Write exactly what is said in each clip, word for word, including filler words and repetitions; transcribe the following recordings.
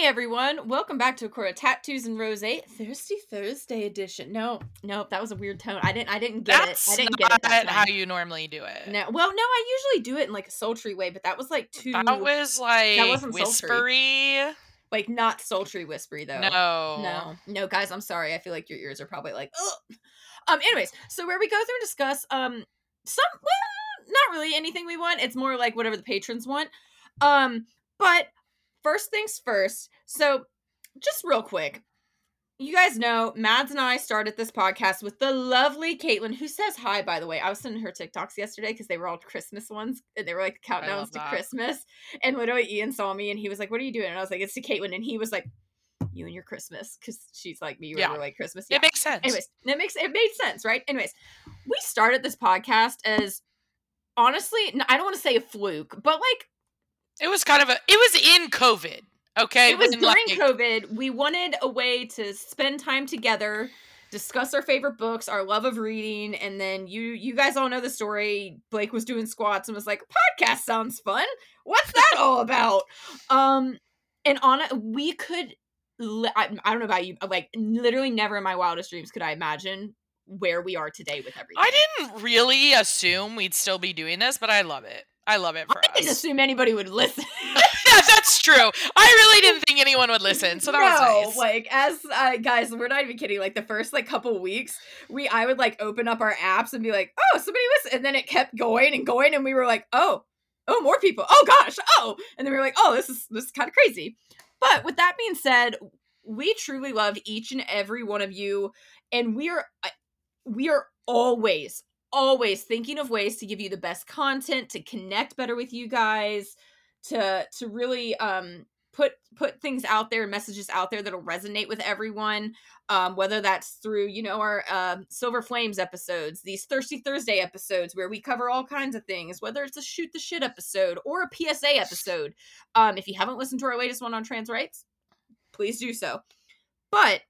Hey everyone, welcome back to A Court of Tattoos and Rosé, Thirsty Thursday edition. No, no, that was a weird tone. I didn't, I didn't get That's it. I didn't get it. That's not how you normally do it. No, well, no, I usually do it in like a sultry way, but that was like too. That was like that wasn't whispery. Sultry. Like not sultry whispery though. No, no, no, guys, I'm sorry. I feel like your ears are probably like, ugh. Um. Anyways, so where we go through and discuss um some well, not really anything we want. It's more like whatever the patrons want. Um, but. First things first, so just real quick, you guys know Mads and I started this podcast with the lovely Caitlin, who says hi, by the way. I was sending her TikToks yesterday because they were all Christmas ones, and they were like countdowns to Christmas, and literally Ian saw me, and he was like, what are you doing? And I was like, it's to Caitlin, and he was like, you and your Christmas, because she's like me, you yeah. really like Christmas. Yeah. It makes sense. Anyways, it, makes, it made sense, right? Anyways, we started this podcast as, honestly, I don't want to say a fluke, but like, It was kind of a, it was in COVID, okay? It was during like, COVID. We wanted a way to spend time together, discuss our favorite books, our love of reading, and then you you guys all know the story. Blake was doing squats and was like, podcast sounds fun. What's that all about? Um, and on a, we could, li- I, I don't know about you, like literally never in my wildest dreams could I imagine where we are today with everything. I didn't really assume we'd still be doing this, but I love it. I love it for I us. I didn't assume anybody would listen. Yeah, that's true. I really didn't think anyone would listen, so that no, was nice. Like, as, uh, guys, we're not even kidding. Like, the first, like, couple weeks, we, I would, like, open up our apps and be like, oh, somebody listened. And then it kept going and going, and we were like, oh, oh, more people. Oh, gosh, oh. And then we were like, oh, this is, this is kind of crazy. But with that being said, we truly love each and every one of you, and we are, we are always, always thinking of ways to give you the best content, to connect better with you guys, to to really um put put things out there, messages out there that'll resonate with everyone, um whether that's through, you know, our uh, Silver Flames episodes, these Thirsty Thursday episodes where we cover all kinds of things, whether it's a shoot the shit episode or a P S A episode. Um if you haven't listened to our latest one on trans rights, please do so. But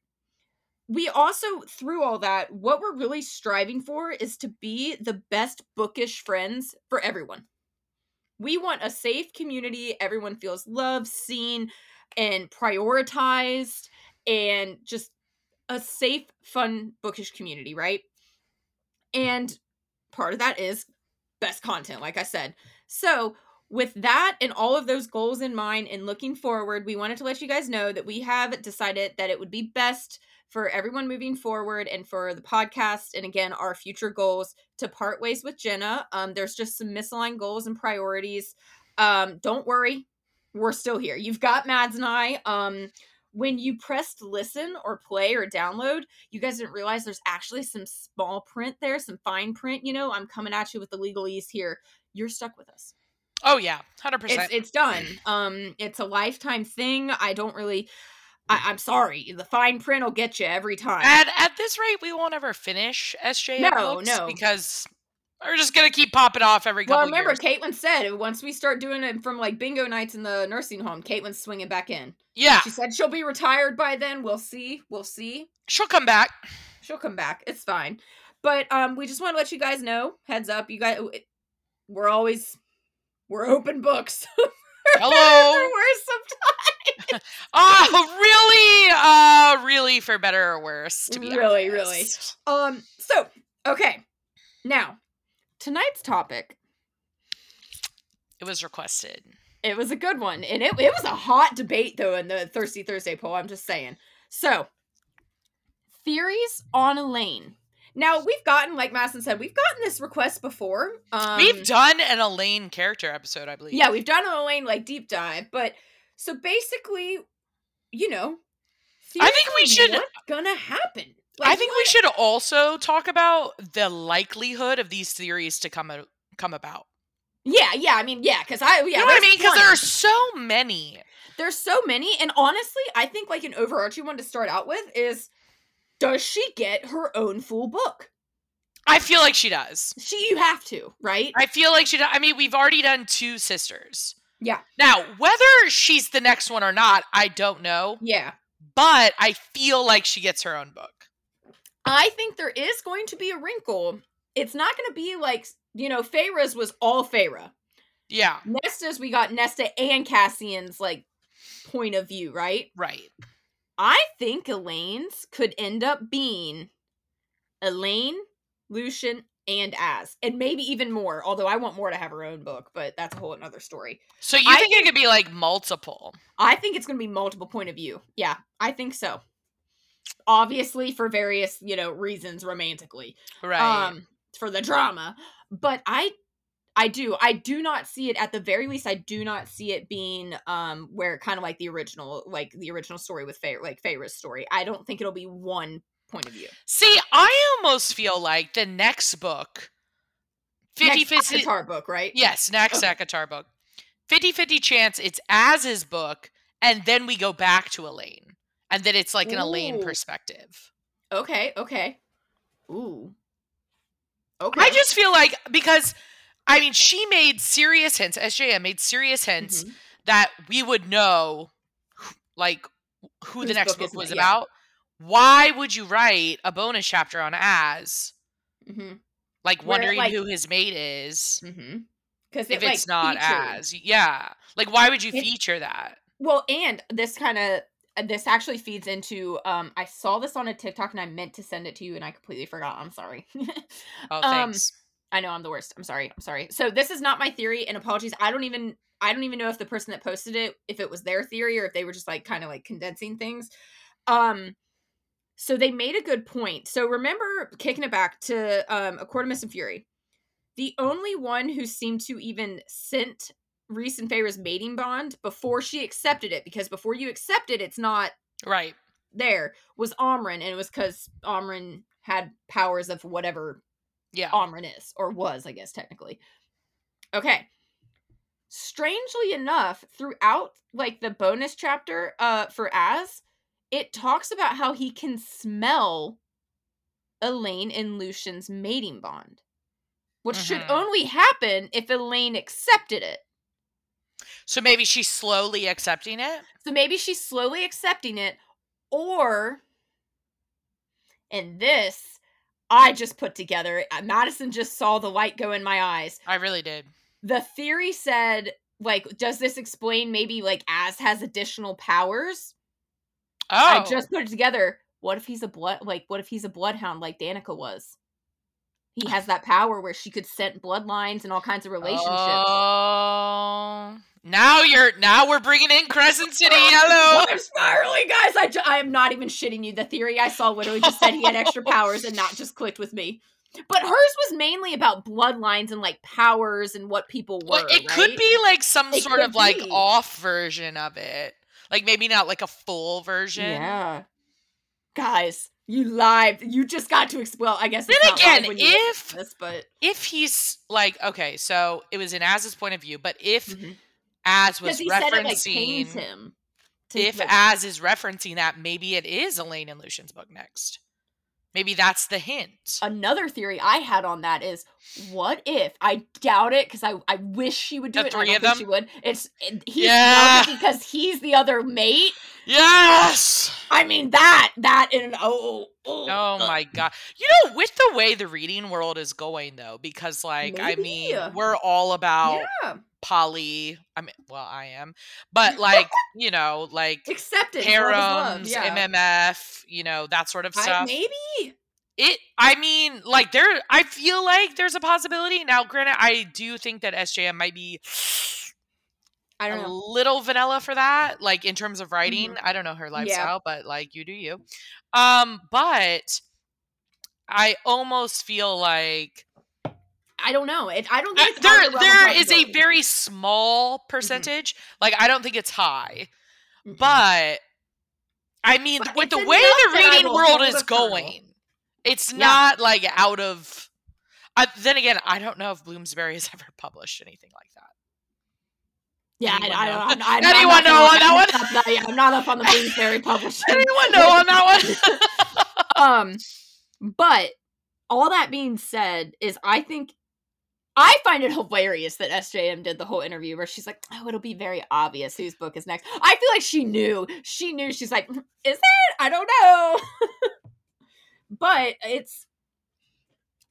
we also, through all that, what we're really striving for is to be the best bookish friends for everyone. We want a safe community. Everyone feels loved, seen, and prioritized, and just a safe, fun, bookish community, right? And part of that is best content, like I said. So with that and all of those goals in mind and looking forward, we wanted to let you guys know that we have decided that it would be best for everyone moving forward and for the podcast and, again, our future goals, to part ways with Jenna. Um, there's just some misaligned goals and priorities. Um, don't worry. We're still here. You've got Mads and I. Um, when you pressed listen or play or download, you guys didn't realize there's actually some small print there, some fine print. You know, I'm coming at you with the legalese here. You're stuck with us. Oh, yeah. one hundred percent. It's, it's done. Um, it's a lifetime thing. I don't really... I, I'm sorry. The fine print will get you every time. At at this rate, we won't ever finish S J M no, books no. because we're just gonna keep popping off every couple. Well, remember, years. Caitlin said once we start doing it from like bingo nights in the nursing home, Caitlin's swinging back in. Yeah, she said she'll be retired by then. We'll see. We'll see. She'll come back. She'll come back. It's fine. But um, we just want to let you guys know. Heads up, you guys. We're always we're open books. Hello. We're sometimes. Oh, really? Uh, really, for better or worse, to be really, honest. really. Um, so, okay. Now, tonight's topic. It was requested. It was a good one. And it, it was a hot debate, though, in the Thirsty Thursday poll, I'm just saying. So, theories on Elaine. Now, we've gotten, like Madison said, we've gotten this request before. Um, we've done an Elaine character episode, I believe. Yeah, we've done an Elaine, like, deep dive, but... So basically, you know, I think we should. What's gonna happen? Like, I think what? we should also talk about the likelihood of these theories to come a, come about. Yeah, yeah. I mean, yeah, because I, yeah, you know what I mean, because there are so many. There's so many, and honestly, I think like an overarching one to start out with is: does she get her own full book? I feel like she does. She, you have to, right? I feel like she does. I mean, we've already done two sisters. Yeah. Now, whether she's the next one or not, I don't know. Yeah. But I feel like she gets her own book. I think there is going to be a wrinkle. It's not going to be like, you know, Feyre's was all Feyre. Yeah. Nesta's, we got Nesta and Cassian's, like, point of view, right? Right. I think Elaine's could end up being Elaine, Lucian, and Az. And maybe even more, although I want more to have her own book, but that's a whole another story. So you think, think it could be, like, multiple? I think it's going to be multiple point of view. Yeah, I think so. Obviously, for various, you know, reasons romantically. Right. Um, for the drama. But I... I do. I do not see it, at the very least, I do not see it being um, where kind of like the original, like the original story with Feyre, like Feyre's story. I don't think it'll be one point of view. See, I almost feel like the next book, fifty, next fifty, ACOTAR book, right? Yes, next okay. ACOTAR book. fifty-fifty chance it's Az's book, and then we go back to Elaine. And then it's like an Ooh. Elaine perspective. Okay, okay. Ooh. Okay. I just feel like, because... I mean, she made serious hints, S J M made serious hints mm-hmm. that we would know, like, who Whose the next book, book was about. Yeah. Why would you write a bonus chapter on Az? Mm-hmm. Like, Where, wondering like, who his mate is. Mm-hmm. If it, it's like, not featured. Az. Yeah. Like, why would you it, feature that? Well, and this kind of, this actually feeds into, um, I saw this on a TikTok and I meant to send it to you and I completely forgot. I'm sorry. Oh, thanks. Um, I know I'm the worst. I'm sorry. I'm sorry. So this is not my theory, and apologies. I don't even I don't even know if the person that posted it, if it was their theory or if they were just like kind of like condensing things. Um so they made a good point. So remember, kicking it back to um A Court of Mist and Fury. The only one who seemed to even scent Reese and Feyre's mating bond before she accepted it, because before you accept it, it's not right there, was Amren, and it was because Amren had powers of whatever Yeah. Amren is, or was, I guess, technically. Okay. Strangely enough, throughout, like, the bonus chapter uh, for Az, it talks about how he can smell Elaine and Lucian's mating bond, which mm-hmm. should only happen if Elaine accepted it. So maybe she's slowly accepting it? So maybe she's slowly accepting it, or, and this... I just put together, Madison just saw the light go in my eyes. I really did. The theory said, like, does this explain maybe, like, Az has additional powers? Oh. I just put it together. What if he's a blood, like, what if he's a bloodhound like Danika was? He has that power where she could scent bloodlines and all kinds of relationships. Oh. Uh, now you're, now we're bringing in Crescent City. Hello. I'm spiraling, guys. I, ju- I am not even shitting you. The theory I saw literally just said he had extra powers and not just clicked with me. But hers was mainly about bloodlines and, like, powers and what people were, well, it right? could be, like, some it sort of, be. like, off version of it. Like, maybe not, like, a full version. Yeah. Guys. You lied. You just got to explain. I guess. Then again, if this, but... if he's like, okay, so it was in Az's point of view, but if mm-hmm. Az was he referencing, said it, like, pains him to if look. Az is referencing that, maybe it is Elaine and Lucian's book next. Maybe that's the hint. Another theory I had on that is, what if, I doubt it because I, I wish she would do the it. Three I don't of think them? She would. It's he's yeah. not, because he's the other mate. Yes. I mean that that in oh, oh oh my god. You know, with the way the reading world is going though, because like Maybe. I mean, we're all about yeah. poly. I mean, well, I am, but like you know, like accepted harems, yeah. M M F, you know, that sort of stuff. I, maybe it. I mean, like there. I feel like there's a possibility. Now, granted, I do think that S J M might be. I don't a know. Little vanilla for that, like in terms of writing. Mm-hmm. I don't know her lifestyle, yeah. but like you do you. Um, but I almost feel like I don't know. It, I don't think it's there. There is a very small percentage. Mm-hmm. Like I don't think it's high, mm-hmm. but I mean, but with the way the reading world is going, it's yeah. not like out of. I, then again, I don't know if Bloomsbury has ever published anything like that. Yeah, anyone I don't know. I'm, I'm anyone know on that one? Not, yeah, I'm not up on the Bloomsbury publishing. Anyone know on that one? um, but all that being said, is I think I find it hilarious that S J M did the whole interview where she's like, "Oh, it'll be very obvious whose book is next." I feel like she knew. She knew. She's like, "Is it? I don't know." But it's.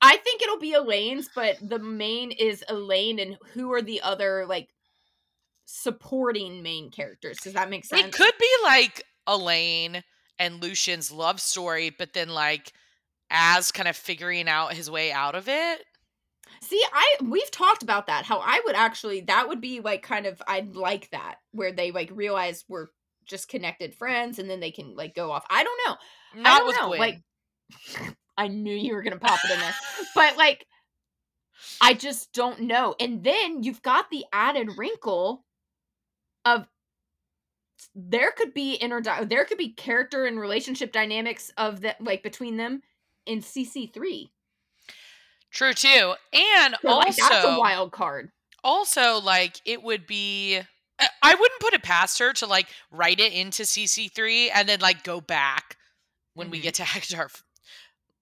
I think it'll be Elaine's, but the main is Elaine, and who are the other like. supporting main characters. Does that make sense? It could be like Elaine and Lucian's love story, but then like Az kind of figuring out his way out of it. See, I we've talked about that. How I would actually, that would be like kind of, I'd like that, where they like realize we're just connected friends, and then they can like go off. I don't know. Not I don't with know. Gwyn. Like, I knew you were gonna pop it in there, but like, I just don't know. And then you've got the added wrinkle of there could be interdi- there could be character and relationship dynamics of that like between them in C C three. True too, and so, also like, that's a wild card. Also, like it would be, I wouldn't put it past her to like write it into C C three and then like go back when mm-hmm. we get to ACOTAR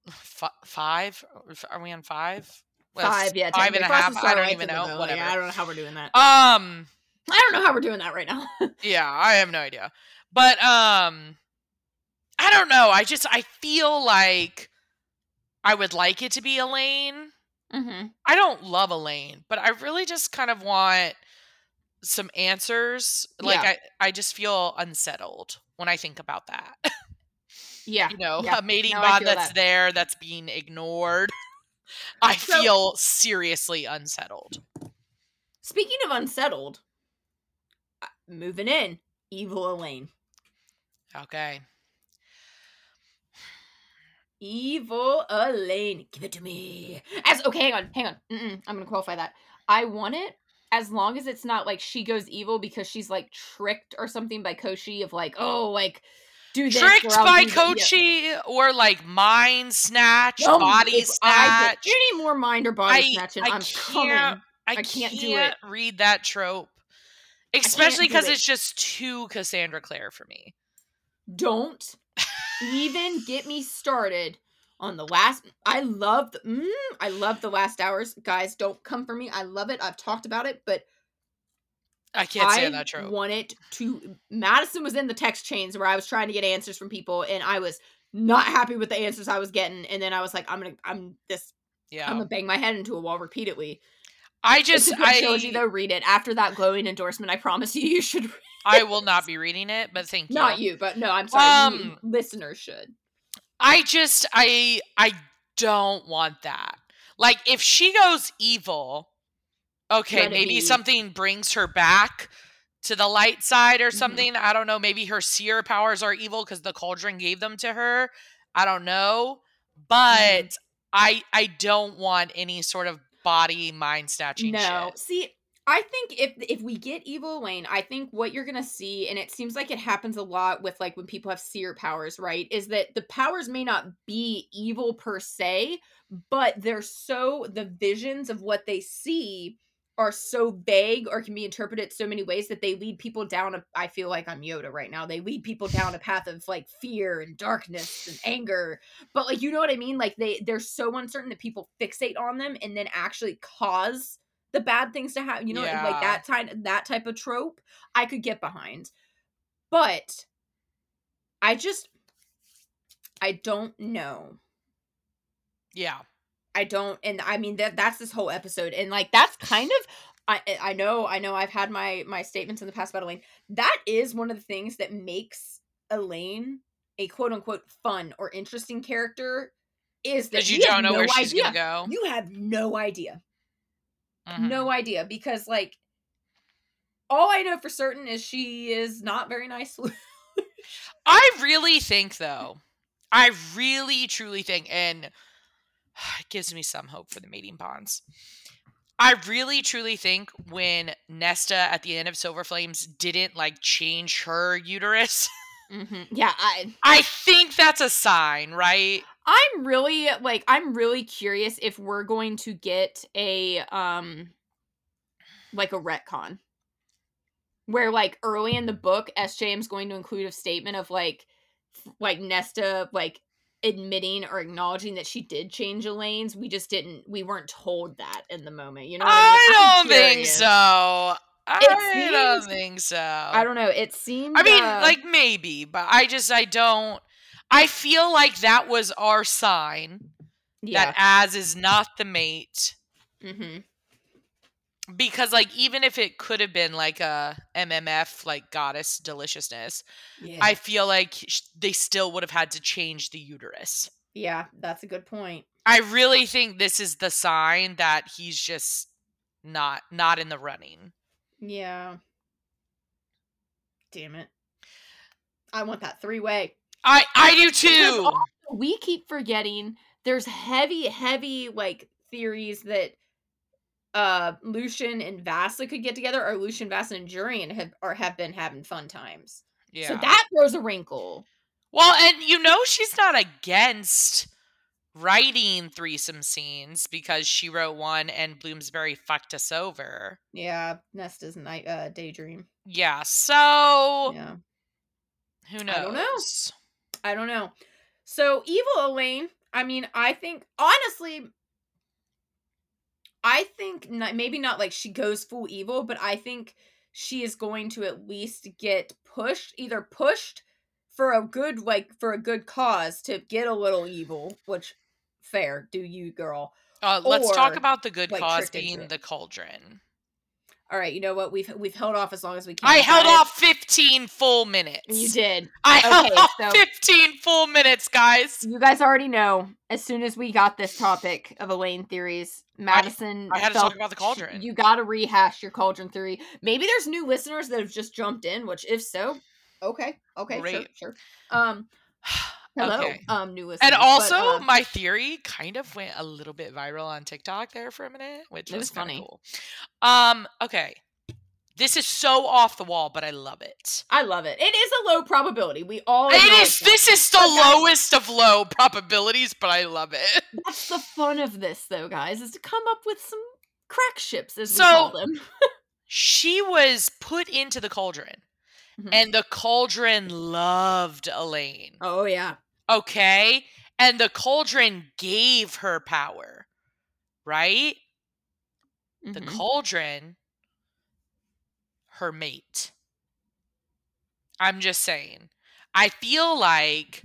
f- five. Are we on five? Well, five, yeah, five and a half. I don't even know. Whatever. Yeah, I don't know how we're doing that. Um, I don't know how we're doing that right now. Yeah, I have no idea. But um, I don't know. I just I feel like. I would like it to be Elaine. Mm-hmm. I don't love Elaine, but I really just kind of want some answers. Like, yeah. I, I just feel unsettled when I think about that. Yeah. You know, yeah. a mating no, bond that's that. there, that's being ignored. I so, feel seriously unsettled. Speaking of unsettled, moving in, evil Elaine. Okay. Evil Elaine, give it to me. As okay, hang on, hang on. Mm-mm, I'm gonna qualify that. I want it as long as it's not like she goes evil because she's like tricked or something by Koshi of like, oh, like do this. Tricked by Koshi yeah. or like mind snatch, no, body snatch. Any more mind or body I, snatching? I I'm coming. I, I can't, can't do it. Read that trope, especially because it. it's just too Cassandra Clare for me. Don't. Even get me started on the last. I love the, mm, I love the last hours, guys. Don't come for me. I love it. I've talked about it, but I can't say that trope. I want it to. Madison was in the text chains where I was trying to get answers from people, and I was not happy with the answers I was getting. And then I was like, I'm gonna, I'm this. Yeah, I'm gonna bang my head into a wall repeatedly. I just, it's a good I trilogy, though. Read it after that glowing endorsement. I promise you, you should. Read I will not be reading it, but thank you. Not you, but no, I'm sorry. Um, listeners should. I just, I, I don't want that. Like, if she goes evil, okay, Let maybe something brings her back to the light side or something. Mm-hmm. I don't know. Maybe her seer powers are evil because the cauldron gave them to her. I don't know, but mm-hmm. I, I don't want any sort of body mind snatching. No, shit. See. I think if if we get evil Elaine, I think what you're going to see, and it seems like it happens a lot with like when people have seer powers, right, is that the powers may not be evil per se, but they're so, the visions of what they see are so vague or can be interpreted so many ways that they lead people down a, I feel like I'm Yoda right now, they lead people down a path of like fear and darkness and anger. But like, you know what I mean? Like they, they're so uncertain that people fixate on them and then actually cause the bad things to happen, you know, yeah. like that type, that type of trope I could get behind. But I just, I don't know. Yeah. I don't, and I mean, that that's this whole episode. And like, that's kind of, I I know, I know I've had my, my statements in the past about Elaine. That is one of the things that makes Elaine a quote unquote fun or interesting character is that you, you don't know no where idea. she's going to go. You have no idea. Mm-hmm. No idea, because like all I know for certain is she is not very nice. I really think though, I really truly think, and it gives me some hope for the mating bonds. I really truly think when Nesta at the end of Silver Flames didn't like change her uterus. Mm-hmm. Yeah, I I think that's a sign, right? I'm really, like, I'm really curious if we're going to get a, um, like, a retcon. Where, like, early in the book, S J M's going to include a statement of, like, like, Nesta, like, admitting or acknowledging that she did change Elaine's. We just didn't, we weren't told that in the moment, you know what I mean? I don't think so. I seems, don't think so. I don't know, it seemed... I mean, uh, like, maybe, but I just, I don't... I feel like that was our sign yeah. that Az is not the mate. Mm-hmm. Because, like, even if it could have been, like, a M M F, like, goddess deliciousness, yeah. I feel like sh- they still would have had to change the uterus. Yeah, that's a good point. I really think this is the sign that he's just not not in the running. Yeah. Damn it. I want that three-way. I, I do, too! Also, we keep forgetting there's heavy, heavy, like, theories that... Uh, Lucian and Vassa could get together, or Lucian, Vassa, and Jurian have or have been having fun times. Yeah. So that throws a wrinkle. Well, and you know she's not against writing threesome scenes because she wrote one and Bloomsbury fucked us over. Yeah, Nesta's night uh, daydream. Yeah. So yeah. Who knows? I don't know. I don't know. So evil Elaine. I mean, I think honestly. I think, not, maybe not like she goes full evil, but I think she is going to at least get pushed, either pushed for a good, like, for a good cause to get a little evil, which, fair, do you, girl. Uh, or, let's talk about the good like, cause being the cauldron. All right, you know what? We've we've held off as long as we can. I held off fifteen full minutes. You did. I okay, held off so fifteen full minutes, guys. You guys already know. As soon as we got this topic of Elaine theories, Madison, I, I had to talk about the cauldron. You got to rehash your cauldron theory. Maybe there's new listeners that have just jumped in. Which, if so, okay, okay, great. sure, sure. Um, hello, okay. um, new listeners. And also, but, uh, my theory kind of went a little bit viral on TikTok there for a minute, which was, was funny. Cool. Um, okay. This is so off the wall, but I love it. I love it. It is a low probability. We all It is that. This is the but lowest guys, of low probabilities, but I love it. That's the fun of this though, guys, is to come up with some crack ships, as so, we call them. She was put into the cauldron. Mm-hmm. And the cauldron loved Elaine. Oh yeah. Okay. And the cauldron gave her power. Right? Mm-hmm. The cauldron, her mate. I'm just saying. I feel like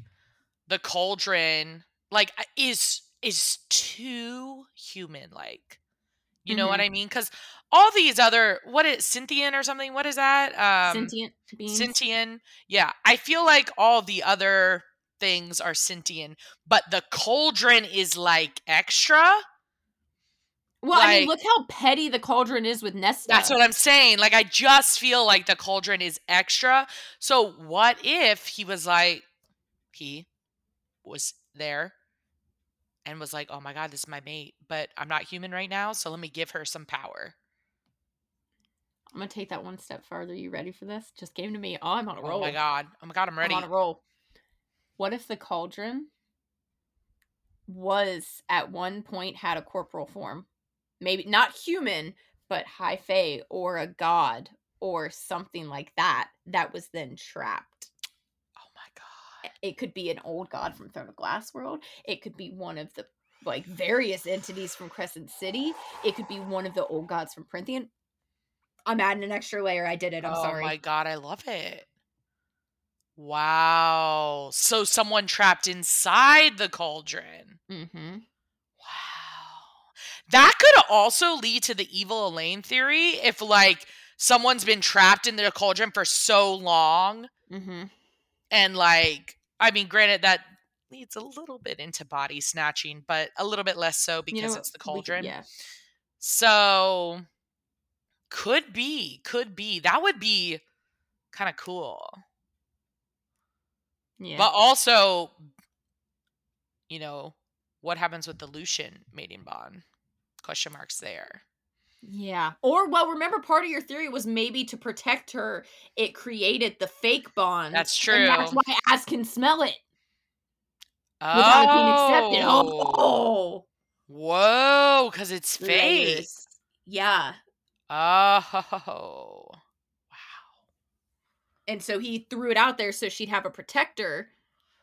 the cauldron, like, is is too human-like. You mm-hmm. know what I mean? Because all these other, what is Scythian or something? What is that? Um, sentient beings. Sentient. Yeah. I feel like all the other things are sentient, but the cauldron is, like, extra. Well, like, I mean, look how petty the cauldron is with Nesta. That's what I'm saying. Like, I just feel like the cauldron is extra. So what if he was like, he was there and was like, oh my God, this is my mate, but I'm not human right now, so let me give her some power. I'm going to take that one step farther. You ready for this? Just came to me. Oh, I'm on a roll. Oh my God. Oh my God, I'm ready. I'm on a roll. What if the cauldron was at one point had a corporal form? Maybe not human, but high fae or a god or something like that, that was then trapped. Oh my God. It could be an old god from Throne of Glass world. It could be one of the, like, various entities from Crescent City. It could be one of the old gods from Prithian. I'm adding an extra layer. I did it. I'm oh sorry. Oh my God, I love it. Wow. So someone trapped inside the cauldron. Mm-hmm. That could also lead to the evil Elaine theory if, like, someone's been trapped in their cauldron for so long. Mm-hmm. And, like, I mean, granted, that leads a little bit into body snatching, but a little bit less so because you know, it's the cauldron. We, yeah. So, could be. Could be. That would be kind of cool. Yeah. But also, you know, what happens with the Lucian mating bond? Question marks there. Yeah. Or, well, remember part of your theory was maybe to protect her, it created the fake bond. That's true. And that's why Az can smell it. Oh. Without it being accepted. Oh. Whoa, because it's fake. Yeah. Oh. Wow. And so he threw it out there so she'd have a protector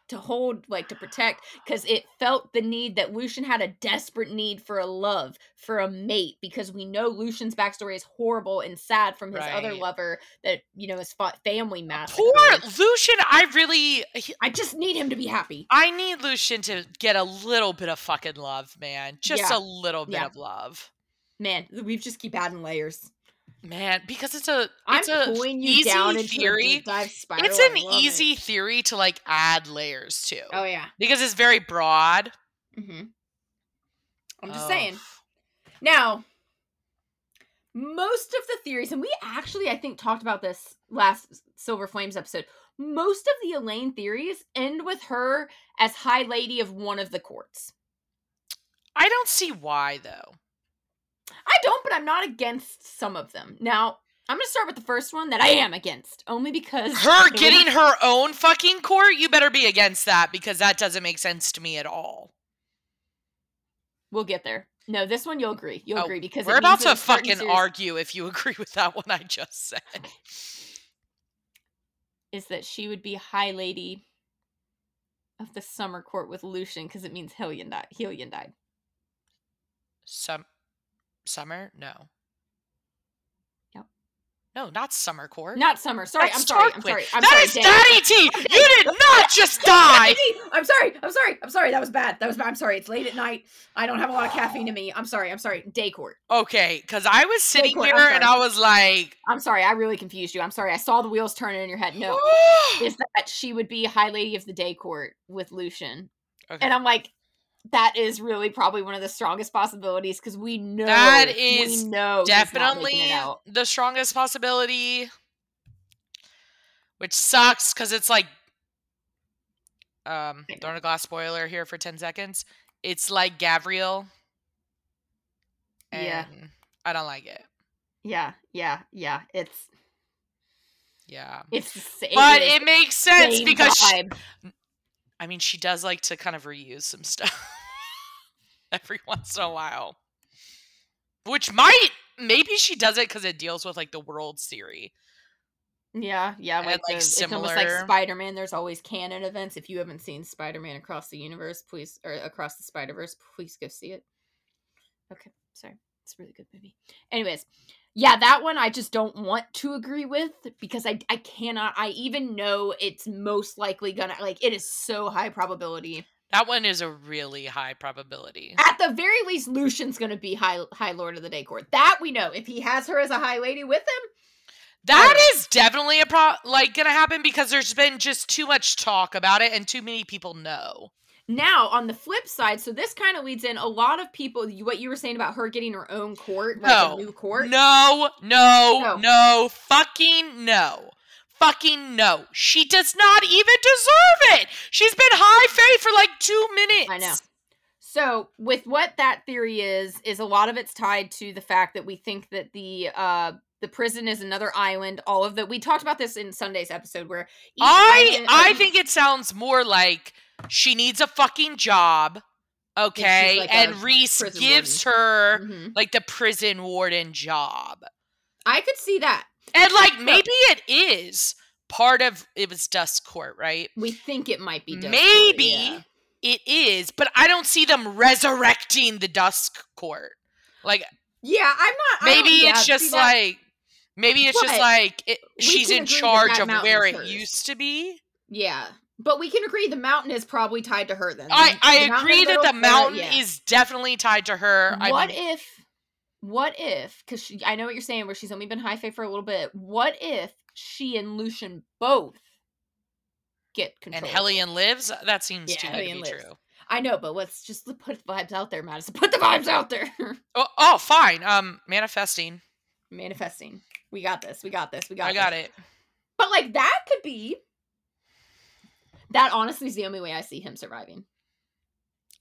to hold, like, to protect, because it felt the need that Lucian had a desperate need for a love, for a mate, because we know Lucian's backstory is horrible and sad from his right. other lover that, you know, has fought family massacre. Poor Lucian, I really... He, I just need him to be happy. I need Lucian to get a little bit of fucking love, man. Just yeah. a little bit yeah. of love. Man, we've just keep adding layers. Man, because it's a it's I'm a pulling you easy down into theory. A deep dive spiral. It's an easy it. theory to like add layers to. Oh yeah, because it's very broad. Mm-hmm. I'm just oh. saying. Now, most of the theories, and we actually I think talked about this last Silver Flames episode. Most of the Elaine theories end with her as High Lady of one of the courts. I don't see why though. I don't, but I'm not against some of them. Now, I'm going to start with the first one that I am against. Only because... Her getting her own fucking court? You better be against that, because that doesn't make sense to me at all. We'll get there. No, this one you'll agree. You'll oh, agree, because... We're about to fucking series... argue if you agree with that one I just said. Is that she would be High Lady of the Summer Court with Lucian, because it means Helion died. Helion died. Some... Summer? No. Yep. No, not Summer Court. Not Summer. Sorry, I'm sorry. I'm sorry. I'm that sorry. That is Daddy T! Okay. You did not just die! I'm sorry. I'm sorry. I'm sorry. That was bad. That was bad. I'm sorry. It's late at night. I don't have a lot of caffeine in me. I'm sorry. I'm sorry. Day Court. Okay, because I was sitting court, here and I was like... I'm sorry. I really confused you. I'm sorry. I saw the wheels turning in your head. No. Is that she would be High Lady of the Day Court with Lucian. Okay. And I'm like... That is really probably one of the strongest possibilities, because we know that is we know definitely the strongest possibility, which sucks because it's like um throwing a glass spoiler here for ten seconds. It's like Gabrielle, and yeah, I don't like it. Yeah, yeah, yeah. It's yeah, it's the same, but it makes sense because. She, I mean, she does like to kind of reuse some stuff every once in a while. Which might... Maybe she does it because it deals with, like, the world theory. Yeah, yeah. Like, and, like the, similar... It's almost like Spider-Man. There's always canon events. If you haven't seen Spider-Man Across the Universe, please... Or Across the Spider-Verse, please go see it. Okay, sorry. It's a really good movie. Anyways... Yeah, that one I just don't want to agree with, because I, I cannot, I even know it's most likely gonna, like, it is so high probability. That one is a really high probability. At the very least, Lucian's gonna be high, high Lord of the Day Court. That we know. If he has her as a High Lady with him. That I, is definitely a pro, like, gonna happen, because there's been just too much talk about it and too many people know. Now, on the flip side, so this kind of leads in a lot of people, what you were saying about her getting her own court, like no, a new court. No, no, no, no, fucking no. Fucking no. She does not even deserve it. She's been high fae for like two minutes. I know. So, with what that theory is, is a lot of it's tied to the fact that we think that the... uh The prison is another island. All of the we talked about this in Sunday's episode where I island, I think it sounds more like she needs a fucking job, okay? Like and Reese gives warden. her mm-hmm. like the prison warden job. I could see that, and like maybe it is part of it was Dusk Court, right? We think it might be Dusk maybe Court, yeah. It is, but I don't see them resurrecting the Dusk Court. Like, yeah, I'm not. Maybe I it's yeah, just like. Maybe it's but just like it, she's in charge that that of where it hers. used to be. Yeah. But we can agree the mountain is probably tied to her then. I, I agree that the mountain yeah. is definitely tied to her. What I mean, if, what if, because I know what you're saying where she's only been high fae for a little bit. What if she and Lucian both get control? And Helion lives? That seems yeah, too good to be lives. true. I know, but let's just put the vibes out there, Madison. Put the vibes out there. oh, oh, fine. Um, Manifesting. Manifesting. We got this. We got this. We got. I got this. it. But like that could be. That honestly is the only way I see him surviving.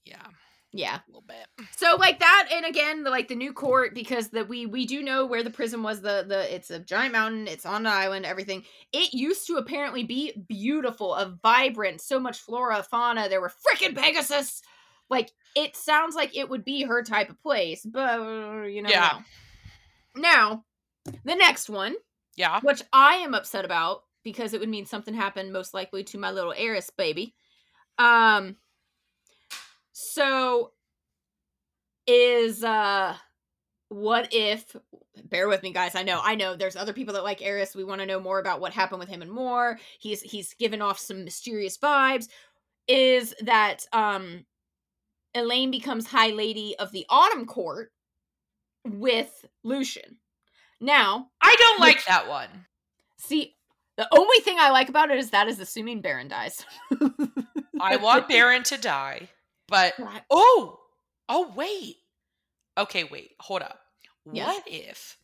Yeah. Yeah. A little bit. So like that, and again, the, like the new court, because that we we do know where the prison was. The the it's a giant mountain. It's on an island. Everything. It used to apparently be beautiful, a vibrant, so much flora, fauna. There were freaking Pegasus. Like it sounds like it would be her type of place, but you know. Yeah. No. Now. The next one, yeah, which I am upset about because it would mean something happened most likely to my little Eris baby. Um, so is uh, what if? Bear with me, guys. I know, I know. There's other people that like Eris. We want to know more about what happened with him and more. He's he's given off some mysterious vibes. Is that um, Elaine becomes High Lady of the Autumn Court? with Lucian. Now, I don't like that one. See, the only thing I like about it is that is assuming Beron dies. I want Beron to die, but oh, oh wait. Okay, wait, hold up. Yes. What if,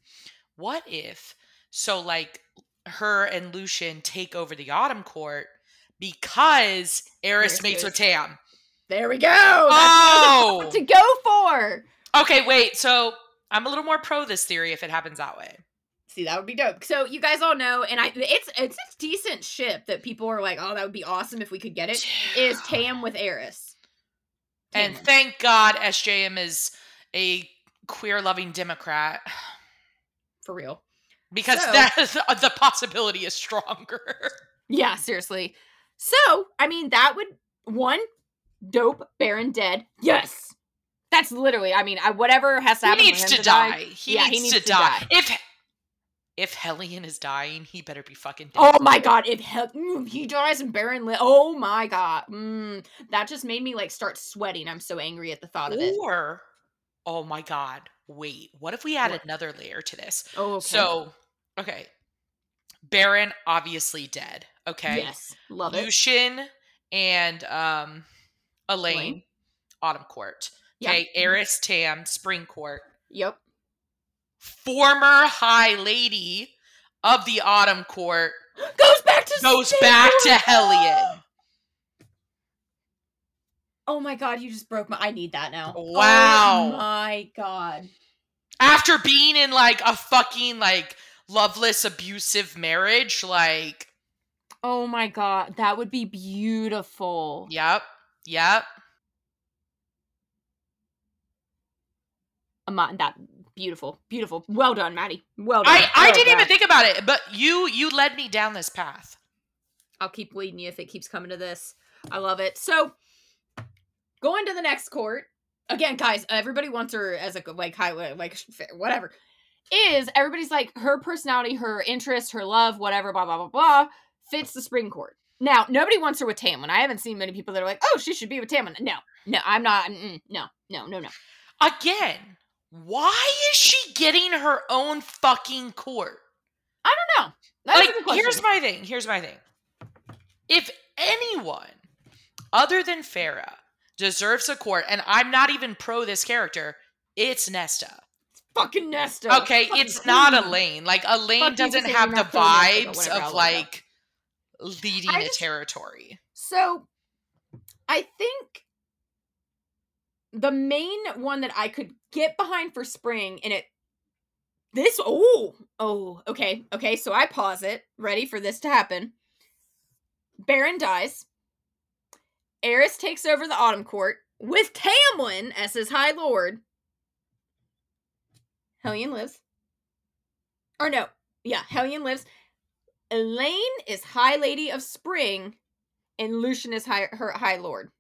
what if, so like her and Lucian take over the Autumn Court because Eris mates with Tam. There we go. Oh, that's what to go for. Okay, wait. So I'm a little more pro this theory if it happens that way. See, that would be dope. So you guys all know, and I, it's it's a decent ship that people are like, oh, that would be awesome if we could get it. Yeah. Is Tam with Eris? Tamlin. And thank God S J M is a queer-loving Democrat. For real. Because so, that is, the possibility is stronger. Yeah, seriously. So, I mean, that would, one, dope, Beron dead. Yes! That's literally, I mean, I, whatever has to happen. He needs to die. die. He, yeah, needs he needs to, to die. die. If if Helion is dying, he better be fucking dead. Oh my god, if Hel- mm, he dies and Beron lives, oh my god. Mm, that just made me, like, start sweating. I'm so angry at the thought or, of it. Or, oh my god, wait, what if we add what? another layer to this? Oh, okay. So, okay. Beron, obviously dead. Okay. Yes. Love it. Lucian and um, Elaine, Elaine, Autumn Court. Okay. Yep. Eris, Tam, Spring Court. Yep. Former High Lady of the Autumn Court goes back to goes Spring. back to Helion. Oh my god! You just broke my. I need that now. Wow. Oh my god. After being in like a fucking like loveless abusive marriage, like. Oh my god, that would be beautiful. Yep, yep. Amon, that beautiful, beautiful. Well done, Maddie. Well done. I, well I didn't done. even think about it, but you you led me down this path. I'll keep leading you if it keeps coming to this. I love it. So, going to the next court again, guys. Everybody wants her as a like highlight, like whatever. Is everybody's like her personality, her interest, her love, whatever, blah blah blah blah. Fits the Spring Court. Now, nobody wants her with Tamlin. I haven't seen many people that are like, oh, she should be with Tamlin. No, no, I'm not. Mm-mm, no, no, no, no. Again, why is she getting her own fucking court? I don't know. That's like, here's my thing. Here's my thing. If anyone other than Feyre deserves a court, and I'm not even pro this character, it's Nesta. Fucking Nesta. Okay, fucking it's not Elaine. Like, Elaine doesn't have the vibes Nesta, of, like, up. leading I a just, territory. So, I think the main one that I could get behind for Spring, and it, this, oh, oh, okay, okay, so I pause it, ready for this to happen. Beron dies. Eris takes over the Autumn Court with Tamlin as his High Lord. Helion lives. Or no, yeah, Helion lives. Elaine is High Lady of Spring, and Lucian is high, her High Lord.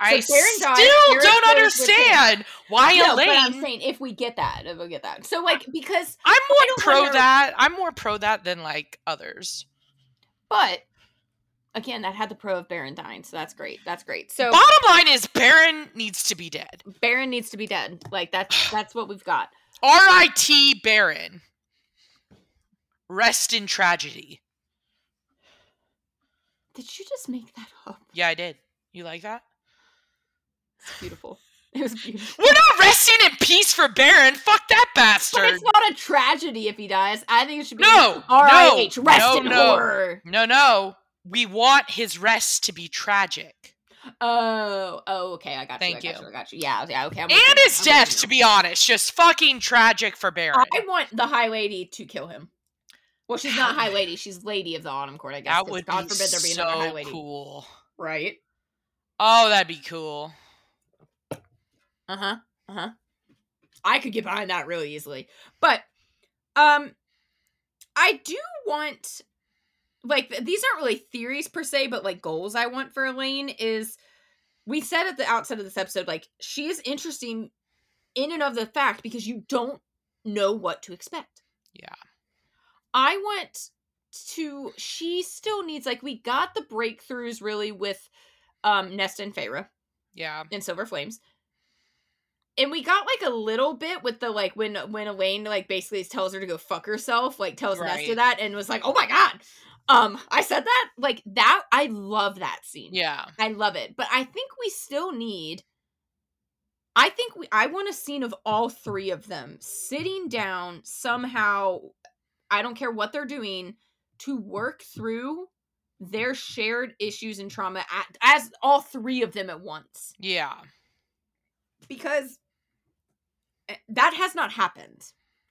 So I still dies, don't understand why no, Elaine. But I'm saying if we get that, if we get that. So like because I'm more pro wonder... that. I'm more pro that than like others. But again, that had the pro of Beron dying, so that's great. That's great. So bottom line is Beron needs to be dead. Beron needs to be dead. Like that's that's what we've got. R I T Beron. Rest in tragedy. Did you just make that up? Yeah, I did. You like that? It's beautiful. It was beautiful. We're not resting in peace for Beron. Fuck that bastard. But it's not a tragedy if he dies. I think it should be no, R I H. No, rest no, in no. horror. No, no. We want his rest to be tragic. Oh, oh, okay. I got Thank you. I got you. you. I got you. Yeah, yeah okay. I'm and his death, to be honest. Just fucking tragic for Beron. I want the High Lady to kill him. Well, she's not High Lady. She's Lady of the Autumn Court, I guess. That would God be forbid there be so another High Lady. Cool. Right? Oh, that'd be cool. Uh-huh. Uh-huh. I could get behind that really easily. But, um, I do want, like, these aren't really theories per se, but, like, goals I want for Elaine is, we said at the outset of this episode, like, she is interesting in and of the fact because you don't know what to expect. Yeah. I want to, she still needs, like, we got the breakthroughs, really, with um, Nesta and Feyre. Yeah. And Silver Flames. And we got like a little bit with the like when when Elaine like basically tells her to go fuck herself, like tells right. Nesta that, and was like, oh my god, um, I said that, like that. I love that scene. Yeah, I love it. But I think we still need. I think we. I want a scene of all three of them sitting down somehow. I don't care what they're doing to work through their shared issues and trauma at, as all three of them at once. Yeah, because. That has not happened.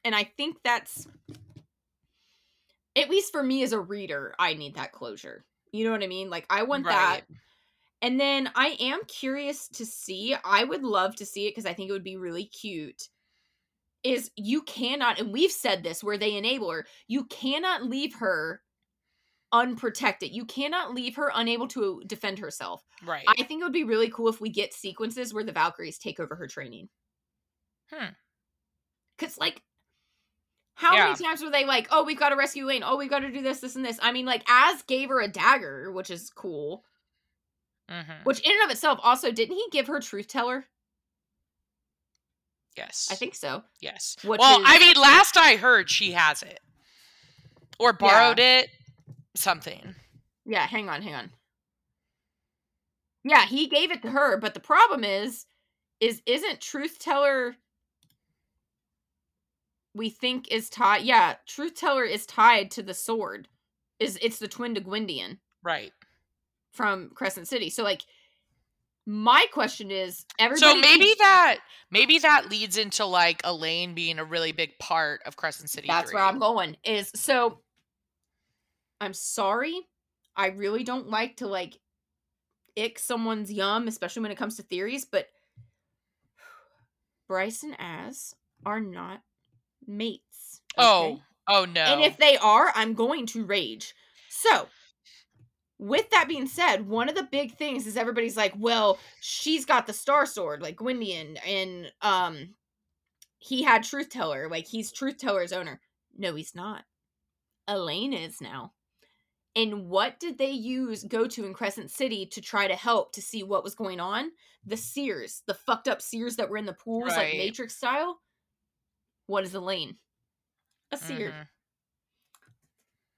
And I think that's, at least for me as a reader, I need that closure. You know what I mean? Like, I want right. that. And then I am curious to see, I would love to see it because I think it would be really cute, is you cannot, and we've said this where they enable her, you cannot leave her unprotected. You cannot leave her unable to defend herself. Right. I think it would be really cool if we get sequences where the Valkyries take over her training. Hmm. Because, like, how yeah. many times were they like, oh, we've got to rescue Elaine. Oh, we've got to do this, this, and this. I mean, like, Az gave her a dagger, which is cool. Mm-hmm. Which, in and of itself, also, didn't he give her Truth Teller? Yes. I think so. Yes. Which well, is- I mean, last I heard, she has it. Or borrowed yeah. it. Something. Yeah, hang on, hang on. Yeah, he gave it to her, but the problem is... Is isn't Truth Teller we think is tied yeah, Truth Teller is tied to the sword. Is it's the twin to Gwydion. Right. From Crescent City. So like my question is everybody So maybe thinks- that maybe that leads into like Elaine being a really big part of Crescent City. That's three. Where I'm going. Is so I'm sorry. I really don't like to like ick someone's yum, especially when it comes to theories, but Bryce and Az are not mates. Okay? Oh, oh no. And if they are, I'm going to rage. So, with that being said, one of the big things is everybody's like, well, she's got the Star Sword, like Gwydion, and um, he had Truth Teller. Like, he's Truth Teller's owner. No, he's not. Elaine is now. And what did they use, go to in Crescent City to try to help to see what was going on? The seers, the fucked up seers that were in the pools, right. like Matrix style. What is Elaine? A seer. Mm-hmm.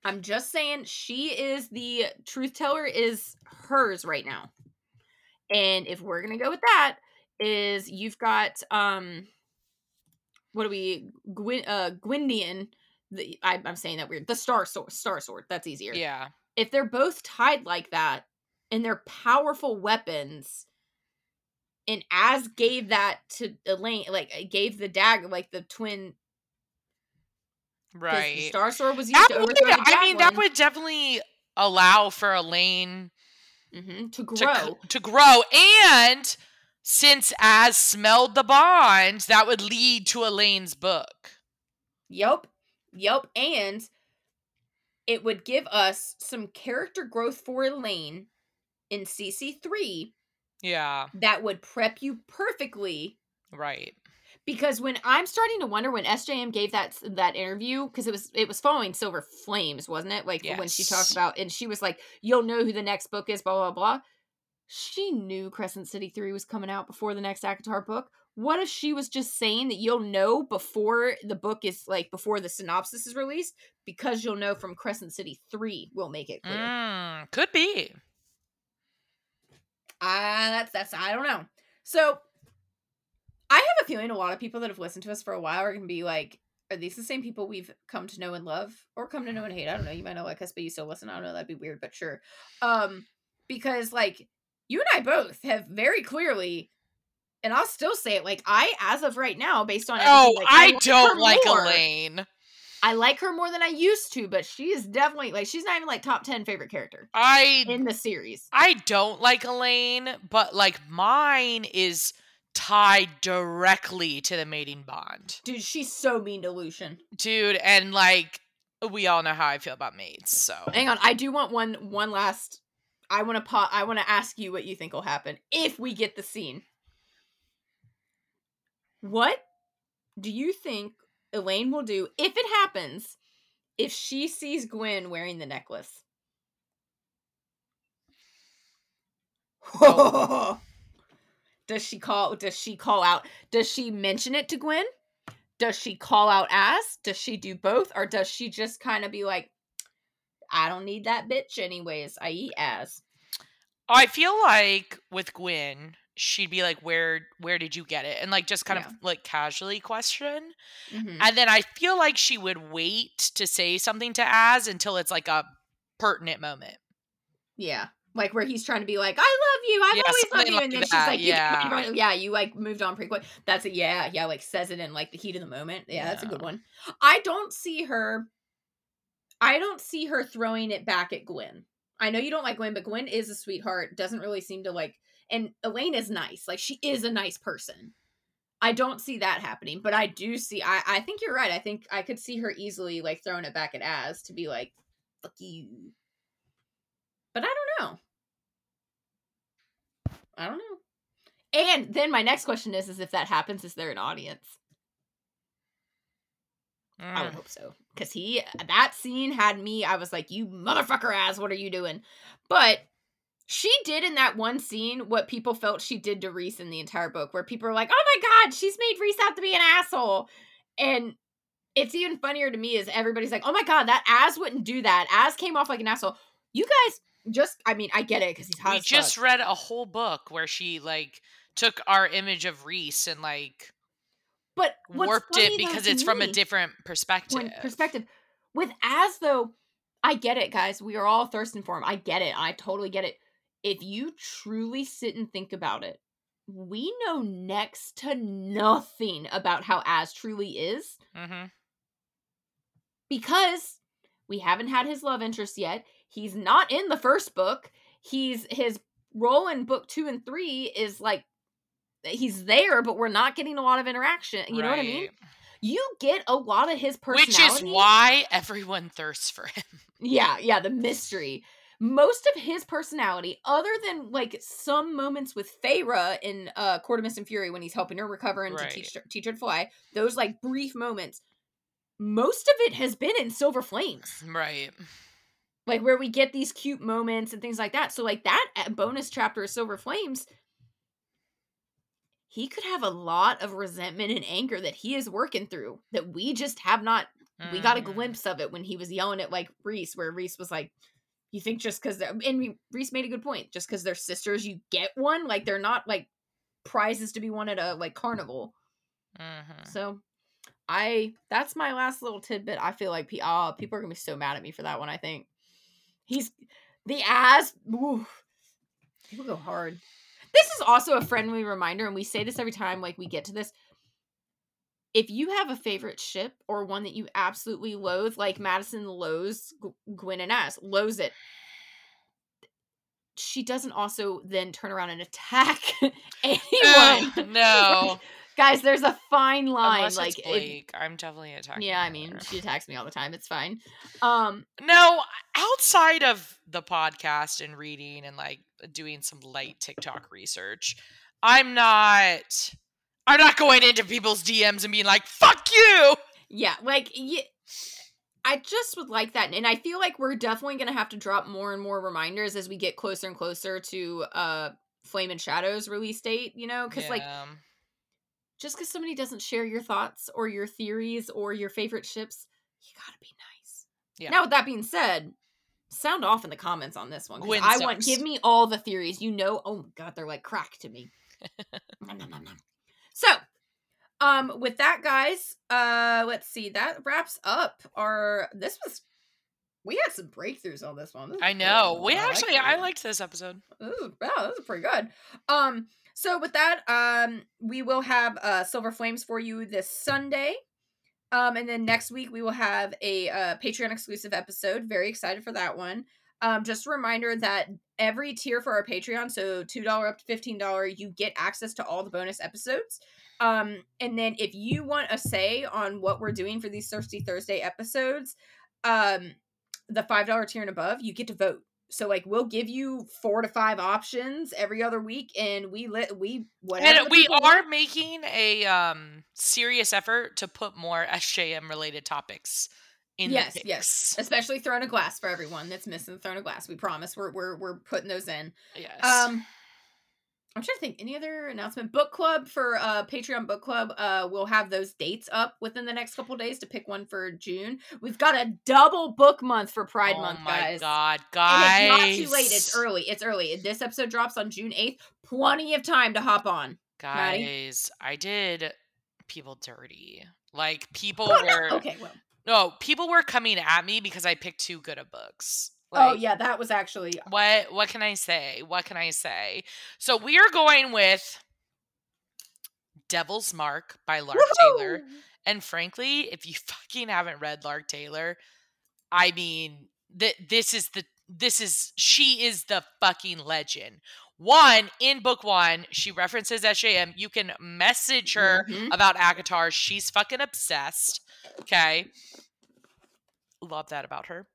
I'm just saying she is the Truth Teller is hers right now. And if we're going to go with that is you've got, um, what do we, Gwyn, uh, Gwydion. The, I, I'm saying that weird. The star sword, star sword. That's easier. Yeah. If they're both tied like that, and they're powerful weapons, and Az gave that to Elaine, like gave the dagger, like the twin. Right. The star sword was used that to overthrow would, the javelin. I mean, that would definitely allow for Elaine mm-hmm, to grow, to, to grow, and since Az smelled the bond, that would lead to Elaine's book. Yep. Yep, and it would give us some character growth for Elaine in C C three. Yeah. That would prep you perfectly. Right. Because when I'm starting to wonder when S J M gave that that interview, because it was it was following Silver Flames, wasn't it? Like yes. when she talked about, and she was like, you'll know who the next book is, blah, blah, blah. She knew Crescent City three was coming out before the next ACOTAR book. What if she was just saying that you'll know before the book is, like, before the synopsis is released? Because you'll know from Crescent City three will make it clear. Mm, could be. Uh, that's, that's, I don't know. So, I have a feeling a lot of people that have listened to us for a while are going to be like, are these the same people we've come to know and love? Or come to know and hate? I don't know. You might not like us, but you still listen. I don't know. That'd be weird, but sure. Um, because, like, you and I both have very clearly... And I'll still say it, like, I, as of right now, based on... Oh, like, I, I like don't like more. Elaine. I like her more than I used to, but she is definitely, like, she's not even, like, top ten favorite character I in the series. I don't like Elaine, but, like, mine is tied directly to the mating bond. Dude, she's so mean to Lucian. Dude, and, like, we all know how I feel about mates, so... Hang on, I do want one one last... I want to po- I want to ask you what you think will happen if we get the scene. What do you think Elaine will do, if it happens, if she sees Gwyn wearing the necklace? Oh. Does she call, does she call out, does she mention it to Gwyn? Does she call out Az? Does she do both? Or does she just kind of be like, I don't need that bitch anyways. I eat Az. I feel like with Gwyn, she'd be like, where where did you get it? And like just kind yeah. of like casually question. Mm-hmm. And then I feel like she would wait to say something to Az until it's like a pertinent moment. Yeah. Like where he's trying to be like, I love you. I've yeah, always loved you. Like and then that. She's like, you yeah. Right. yeah, you like moved on pretty quick. That's it. Yeah. Yeah. Like says it in like the heat of the moment. Yeah, yeah. That's a good one. I don't see her. I don't see her throwing it back at Gwyn. I know you don't like Gwyn, but Gwyn is a sweetheart. Doesn't really seem to like, and Elaine is nice. Like she is a nice person. I don't see that happening, but I do see, I, I think you're right. I think I could see her easily like throwing it back at Az to be like, fuck you. But I don't know. I don't know. And then my next question is, is if that happens, is there an audience? Mm. I would hope so. Because he, that scene had me, I was like, you motherfucker ass, what are you doing? But she did in that one scene what people felt she did to Reese in the entire book, where people were like, oh my God, she's made Reese out to be an asshole. And it's even funnier to me is everybody's like, oh my God, that ass wouldn't do that. Ass came off like an asshole. You guys just, I mean, I get it because he's hot as fuck. We just read a whole book where she like took our image of Reese and like but warped it because it's from a different perspective. When perspective. With Az though, I get it, guys. We are all thirsting for him. I get it. I totally get it. If you truly sit and think about it, we know next to nothing about how Az truly is. Mm-hmm. Because we haven't had his love interest yet. He's not in the first book. He's his role in book two and three is like he's there, but we're not getting a lot of interaction. You right. know what I mean? You get a lot of his personality, which is why everyone thirsts for him. Yeah, yeah, the mystery. Most of his personality, other than like some moments with Feyre in uh, Court of Mist and Fury when he's helping her recover and right. to teach her, teach her to fly, those like brief moments. Most of it has been in Silver Flames, right? Like, where we get these cute moments and things like that. So, like, that bonus chapter of Silver Flames, he could have a lot of resentment and anger that he is working through that we just have not, mm. we got a glimpse of it when he was yelling at, like, Reese, where Reese was like, you think just because they're, and Reese made a good point, just because they're sisters, you get one? Like, they're not, like, prizes to be won at a, like, carnival. Mm-hmm. So... I, that's my last little tidbit. I feel like, oh, people are going to be so mad at me for that one, I think. He's, the ass, ooh, people go hard. This is also a friendly reminder, and we say this every time, like, we get to this. If you have a favorite ship, or one that you absolutely loathe, like Madison loathes Gwyn and Az, loathes it. She doesn't also then turn around and attack anyone. Uh, no. Guys, there's a fine line. Unless like, it's Blake. If, I'm definitely attacking. Yeah, I mean, her. She attacks me all the time. It's fine. Um, no, outside of the podcast and reading and like doing some light TikTok research, I'm not. I'm not going into people's D Ms and being like, "Fuck you." Yeah, like yeah, I just would like that, and I feel like we're definitely gonna have to drop more and more reminders as we get closer and closer to uh, Flame and Shadow's release date. You know, because yeah. like. Just because somebody doesn't share your thoughts or your theories or your favorite ships, you gotta be nice. Yeah. Now, with that being said, sound off in the comments on this one. I sucks. want, give me all the theories. You know, oh my God, they're like crack to me. nom, nom, nom, nom. So, um, with that, guys, uh, let's see. That wraps up our. This was. We had some breakthroughs on this one. This I know. Cool. We I actually, liked I liked this episode. Ooh, wow, that was pretty good. Um. So with that, um, we will have uh, Silver Flames for you this Sunday. Um, and then next week we will have a uh, Patreon exclusive episode. Very excited for that one. Um, just a reminder that every tier for our Patreon, so two dollars up to fifteen dollars, you get access to all the bonus episodes. Um, and then if you want a say on what we're doing for these Thirsty Thursday episodes, um, the five dollars tier and above, you get to vote. So, like, we'll give you four to five options every other week, and we let we whatever. And we are want. making a um serious effort to put more S J M related topics in. Yes, the yes, especially Throne of Glass for everyone that's missing Throne of Glass. We promise we're we're we're putting those in. Yes. Um, I'm trying to think any other announcement. Book club for uh Patreon book club. Uh we'll have those dates up within the next couple of days to pick one for June. We've got a double book month for Pride oh Month, guys. Oh my god, guys. And it's not too late. It's early. It's early. This episode drops on June eighth. Plenty of time to hop on. Guys, Maddie? I did people dirty. Like people oh, were no. Okay, well. No, people were coming at me because I picked too good of books. Like, oh yeah, that was actually what what can I say? What can I say? So we are going with Devil's Mark by Lark Woo-hoo! Taylor. And frankly, if you fucking haven't read Lark Taylor, I mean, th- this is the this is she is the fucking legend. One, in book one, she references S J M. You can message her mm-hmm. about ACOTAR. She's fucking obsessed. Okay. Love that about her.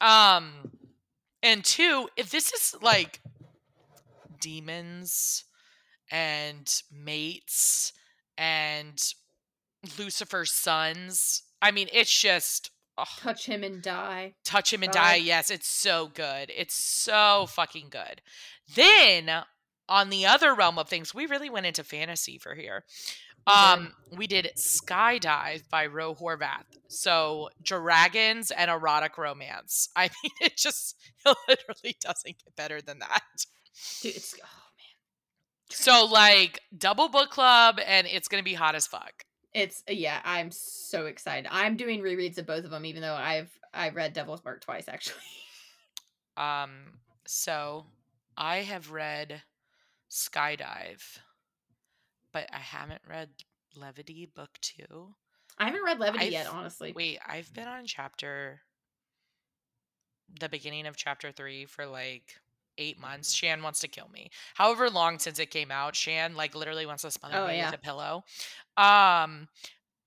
Um, and two, if this is like demons and mates and Lucifer's sons, I mean, it's just oh. touch him and die. Touch him and die. die. Yes, it's so good. It's so fucking good. Then on the other realm of things, we really went into fantasy for here. Um, we did Skydive by Ro Horvath. So dragons and erotic romance. I mean, it just it literally doesn't get better than that. Dude, it's, oh man. So like double book club, and it's gonna be hot as fuck. It's yeah, I'm so excited. I'm doing rereads of both of them, even though I've I've read Devil's Mark twice actually. Um, so I have read Skydive. But I haven't read Levity book two. I haven't read Levity I've, yet, honestly. Wait, I've been on chapter, the beginning of chapter three for like eight months. Shan wants to kill me. However long since it came out, Shan like literally wants to smother oh, me yeah. with a pillow. Um,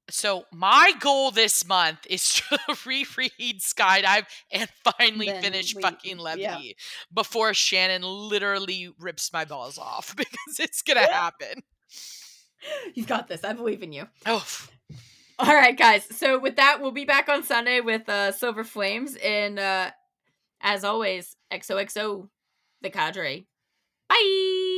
so my goal this month is to reread Skydive and finally then finish we, fucking Levity yeah. before Shannon literally rips my balls off because it's gonna happen. You've got this. I believe in you. Oh. All right, guys. So with that, we'll be back on Sunday with uh, Silver Flames. And uh, as always, X O X O, the cadre. Bye!